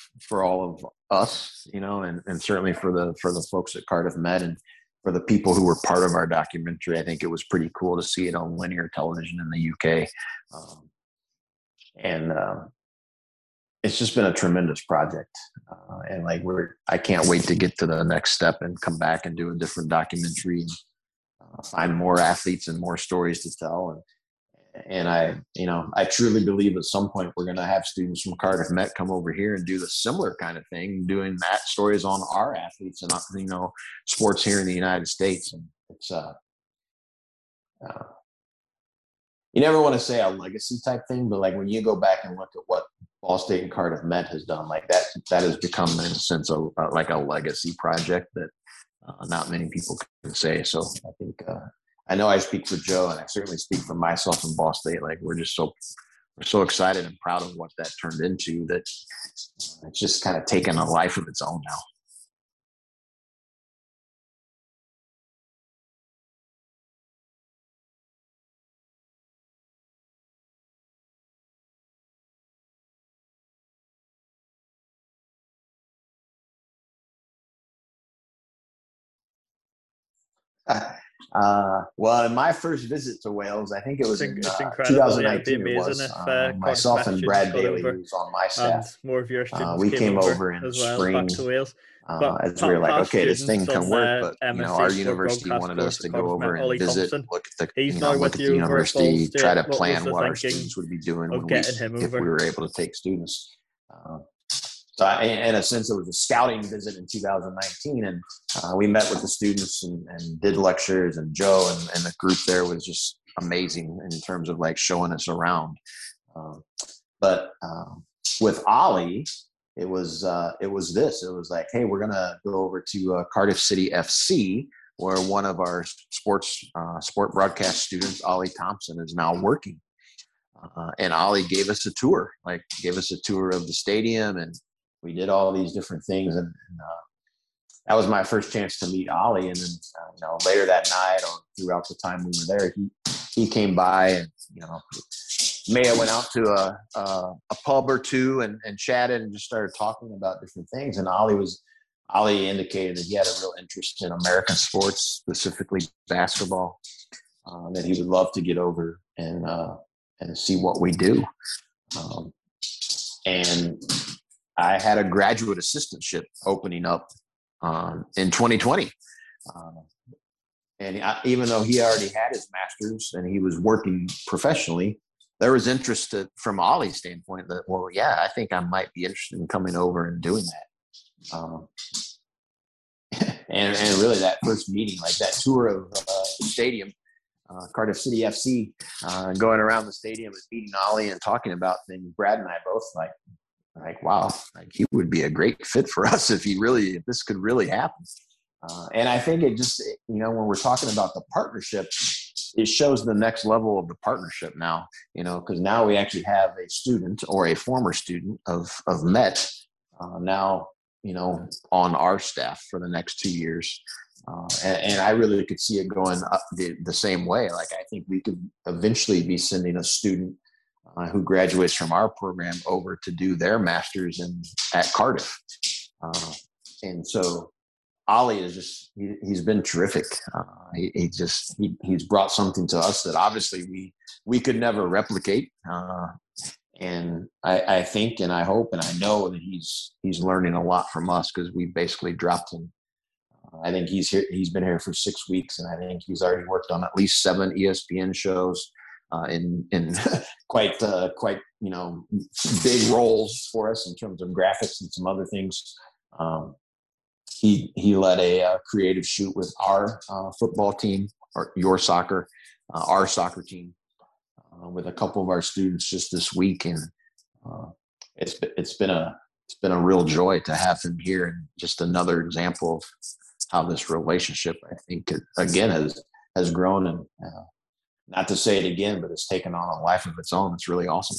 of us, you know, and certainly for the folks at Cardiff Med and for the people who were part of our documentary. I think it was pretty cool to see it on linear television in the UK. It's just been a tremendous project. I can't wait to get to the next step and come back and do a different documentary and find more athletes and more stories to tell. And I truly believe at some point we're going to have students from Cardiff Met come over here and do the similar kind of thing, doing that stories on our athletes and, you know, sports here in the United States. And it's, you never want to say a legacy type thing, but like when you go back and look at what Ball State and Cardiff Met has done, like that has become in a sense of like a legacy project that not many people can say. So I think, I know I speak for Joe, and I certainly speak for myself and Ball State. Like we're just so excited and proud of what that turned into. That it's just kind of taken a life of its own now. Well, in my first visit to Wales, I think it was in 2019. It was myself and Brad Bailey, who's on my staff. More of your students we came over in spring to Wales. As we were like, okay, this thing can work, but you know, our university wanted us to go over and visit, look at the university, try to plan what our students would be doing if we were able to take students. So in a sense, it was a scouting visit in 2019, and we met with the students and did lectures, and Joe and the group there was just amazing in terms of like showing us around. But with Ollie, it was like, hey, we're going to go over to Cardiff City FC, where one of our sport broadcast students, Ollie Thompson, is now working. And Ollie gave us a tour, of the stadium, and we did all these different things, and that was my first chance to meet Ollie. And then, later that night or throughout the time we were there, he came by, and Maya went out to a pub or two and chatted and just started talking about different things. And Ollie indicated that he had a real interest in American sports, specifically basketball, that he would love to get over and see what we do. And I had a graduate assistantship opening up in 2020. And even though he already had his master's and he was working professionally, there was interest from Ollie's standpoint that, well, yeah, I think I might be interested in coming over and doing that. And really that first meeting, like that tour of the stadium, Cardiff City FC, going around the stadium and meeting Ollie and talking about things, Brad and I both like wow, like he would be a great fit for us if this could really happen. And I think it just, when we're talking about the partnership, it shows the next level of the partnership now, because now we actually have a student or a former student of Met now you know, on our staff for the next 2 years. And I really could see it going up the same way. Like, I think we could eventually be sending a student who graduates from our program over to do their master's at Cardiff. And so Ollie is just, he's been terrific. He's brought something to us that obviously we could never replicate. And I think, and I hope, and I know that he's learning a lot from us, because we basically dropped him. I think he's here. He's been here for 6 weeks, and I think he's already worked on at least 7 ESPN shows in quite you know, big roles for us in terms of graphics and some other things. He led a creative shoot with our football team, or our soccer team, with a couple of our students just this week, and it's been a real joy to have him here, and just another example of how this relationship, I think, again, has grown, and not to say it again, but it's taken on a life of its own. It's really awesome.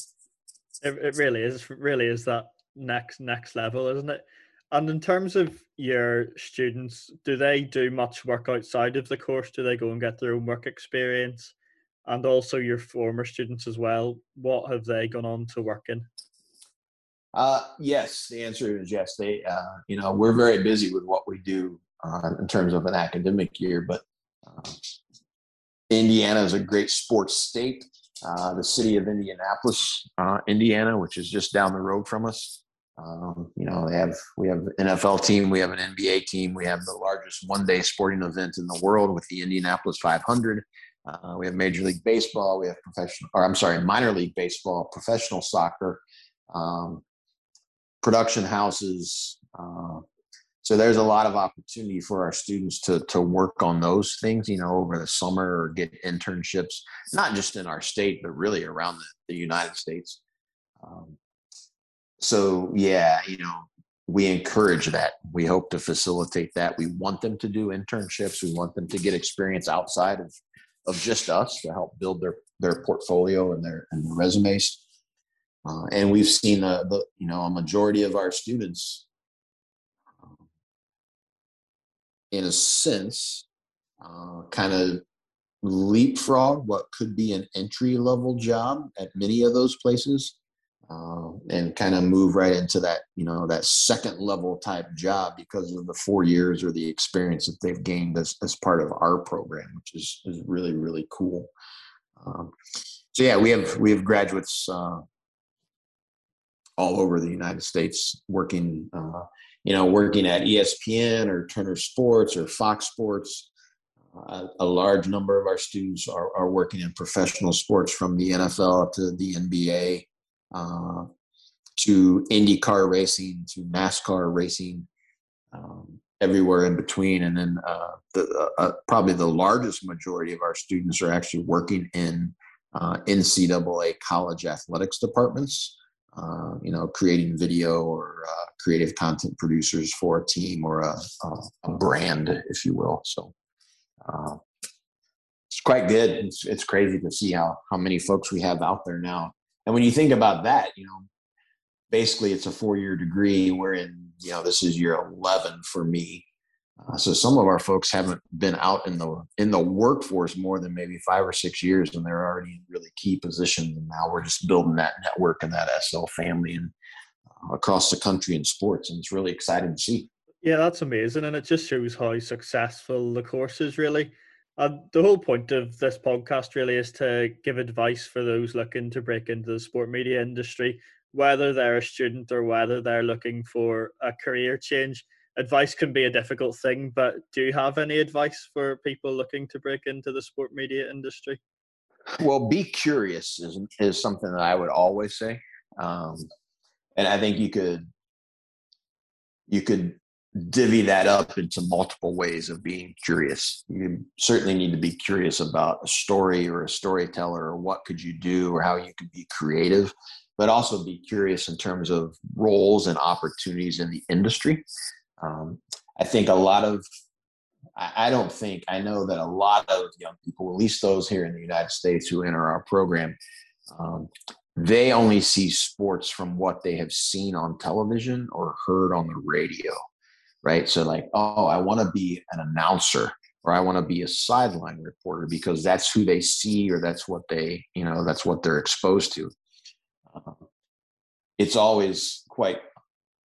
It really is. It really is that next level, isn't it? And in terms of your students, do they do much work outside of the course? Do they go and get their own work experience? And also your former students as well, what have they gone on to work in? Yes, the answer is yes. They, you know, we're very busy with what we do in terms of an academic year, but Indiana is a great sports state. The city of Indianapolis, Indiana, which is just down the road from us. You know, we have an NFL team, we have an NBA team, we have the largest one-day sporting event in the world with the Indianapolis 500. We have Major League Baseball, we have minor league baseball, professional soccer, production houses. So there's a lot of opportunity for our students to work on those things, you know, over the summer, or get internships, not just in our state, but really around the United States. So yeah, you know, we encourage that. We hope to facilitate that. We want them to do internships. We want them to get experience outside of just us to help build their portfolio and their resumes. And we've seen a majority of our students, in a sense, kind of leapfrog what could be an entry-level job at many of those places, and kind of move right into that, you know, that second-level type job because of the 4 years or the experience that they've gained as part of our program, which is really, really cool. So yeah, we have graduates all over the United States working at ESPN or Turner Sports or Fox Sports. A large number of our students are working in professional sports, from the NFL to the NBA, to IndyCar racing, to NASCAR racing, everywhere in between. And then probably the largest majority of our students are actually working in NCAA college athletics departments, you know, creating video or creative content producers for a team or a brand, if you will. So it's quite good. It's crazy to see how many folks we have out there now. And when you think about that, you know, basically it's a 4-year degree. We're in, you know, this is year 11 for me. So some of our folks haven't been out in the workforce more than maybe 5 or 6 years, and they're already in really key positions. And now we're just building that network and that SL family and across the country in sports. And it's really exciting to see. Yeah, that's amazing. And it just shows how successful the course is, really. The whole point of this podcast really is to give advice for those looking to break into the sport media industry, whether they're a student or whether they're looking for a career change. Advice can be a difficult thing, but do you have any advice for people looking to break into the sport media industry? Well, be curious is something that I would always say. And I think you could divvy that up into multiple ways of being curious. You certainly need to be curious about a story or a storyteller, or what could you do, or how you could be creative, but also be curious in terms of roles and opportunities in the industry. I know that a lot of young people, at least those here in the United States who enter our program, they only see sports from what they have seen on television or heard on the radio, right? So like, oh, I want to be an announcer, or I want to be a sideline reporter, because that's who they see, or that's what they, you know, that's what they're exposed to. It's always quite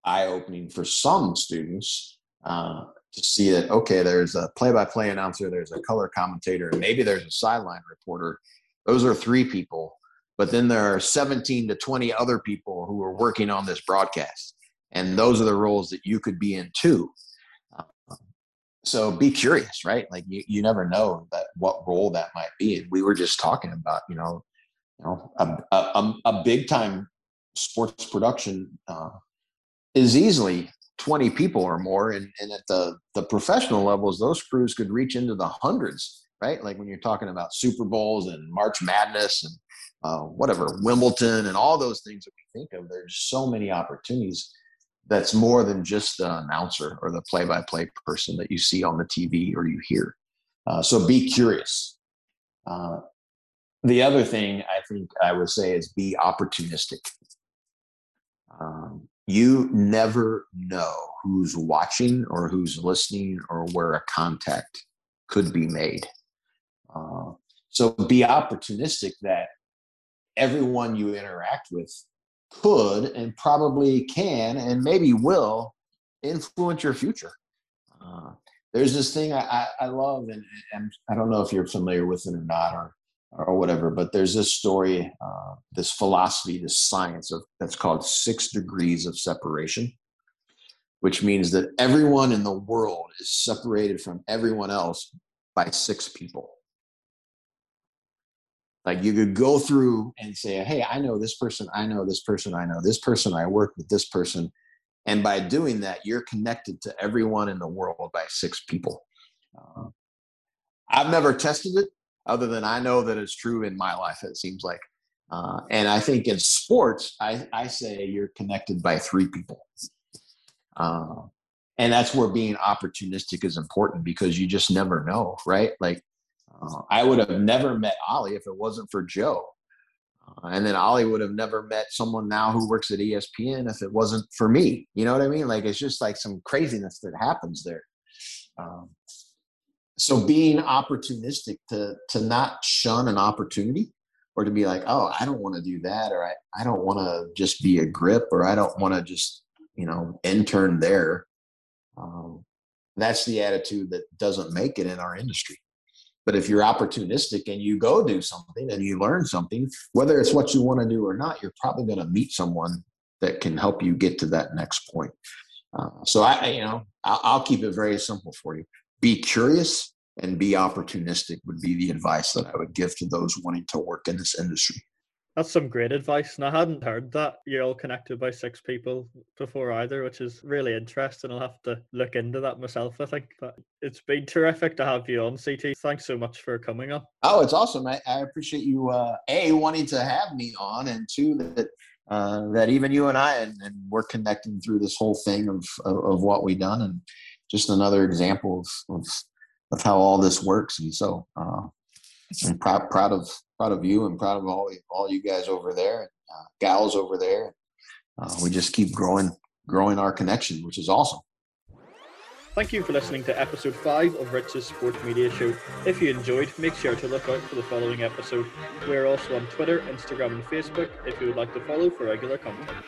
eye-opening for some students to see that, okay, there's a play-by-play announcer, there's a color commentator, and maybe there's a sideline reporter. Those are three people. But then there are 17 to 20 other people who are working on this broadcast. And those are the roles that you could be in too. So be curious, right? Like you never know that what role that might be. And we were just talking about, a big time sports production is easily 20 people or more. And at the professional levels, those crews could reach into the hundreds, right? Like when you're talking about Super Bowls and March Madness and Wimbledon and all those things that we think of, there's so many opportunities. That's more than just the announcer or the play-by-play person that you see on the TV or you hear. So be curious. The other thing I think I would say is be opportunistic. You never know who's watching or who's listening or where a contact could be made. So be opportunistic that everyone you interact with could and probably can and maybe will influence your future. There's this thing I love, and I don't know if you're familiar with it or not, or whatever, but there's this story, this philosophy, this science that's called 6 degrees of separation, which means that everyone in the world is separated from everyone else by 6 people. Like you could go through and say, hey, I know this person, I know this person, I know this person, I work with this person. And by doing that, you're connected to everyone in the world by 6 people. I've never tested it other than I know that it's true in my life, it seems like. And I think in sports, I say you're connected by 3 people. And that's where being opportunistic is important, because you just never know, right? Like, I would have never met Ollie if it wasn't for Joe. And then Ollie would have never met someone now who works at ESPN if it wasn't for me. You know what I mean? Like, it's just like some craziness that happens there. So being opportunistic to not shun an opportunity, or to be like, oh, I don't want to do that. Or I don't want to just be a grip, or I don't want to just, intern there. That's the attitude that doesn't make it in our industry. But if you're opportunistic and you go do something and you learn something, whether it's what you want to do or not, you're probably going to meet someone that can help you get to that next point. So I'll keep it very simple for you. Be curious and be opportunistic would be the advice that I would give to those wanting to work in this industry. That's some great advice. And I hadn't heard that you're all connected by 6 people before either, which is really interesting. I'll have to look into that myself, I think. But it's been terrific to have you on, CT. Thanks so much for coming on. Oh, it's awesome. I appreciate you, A, wanting to have me on, and two, that even you and I, and we're connecting through this whole thing of what we've done, and just another example of how all this works. And so I'm proud of you and proud of all you guys over there, and gals over there. We just keep growing our connection, which is awesome. Thank you for listening to episode 5 of Rich's Sports Media Show. If you enjoyed, make sure to look out for the following episode. We are also on Twitter, Instagram and Facebook if you would like to follow for regular content.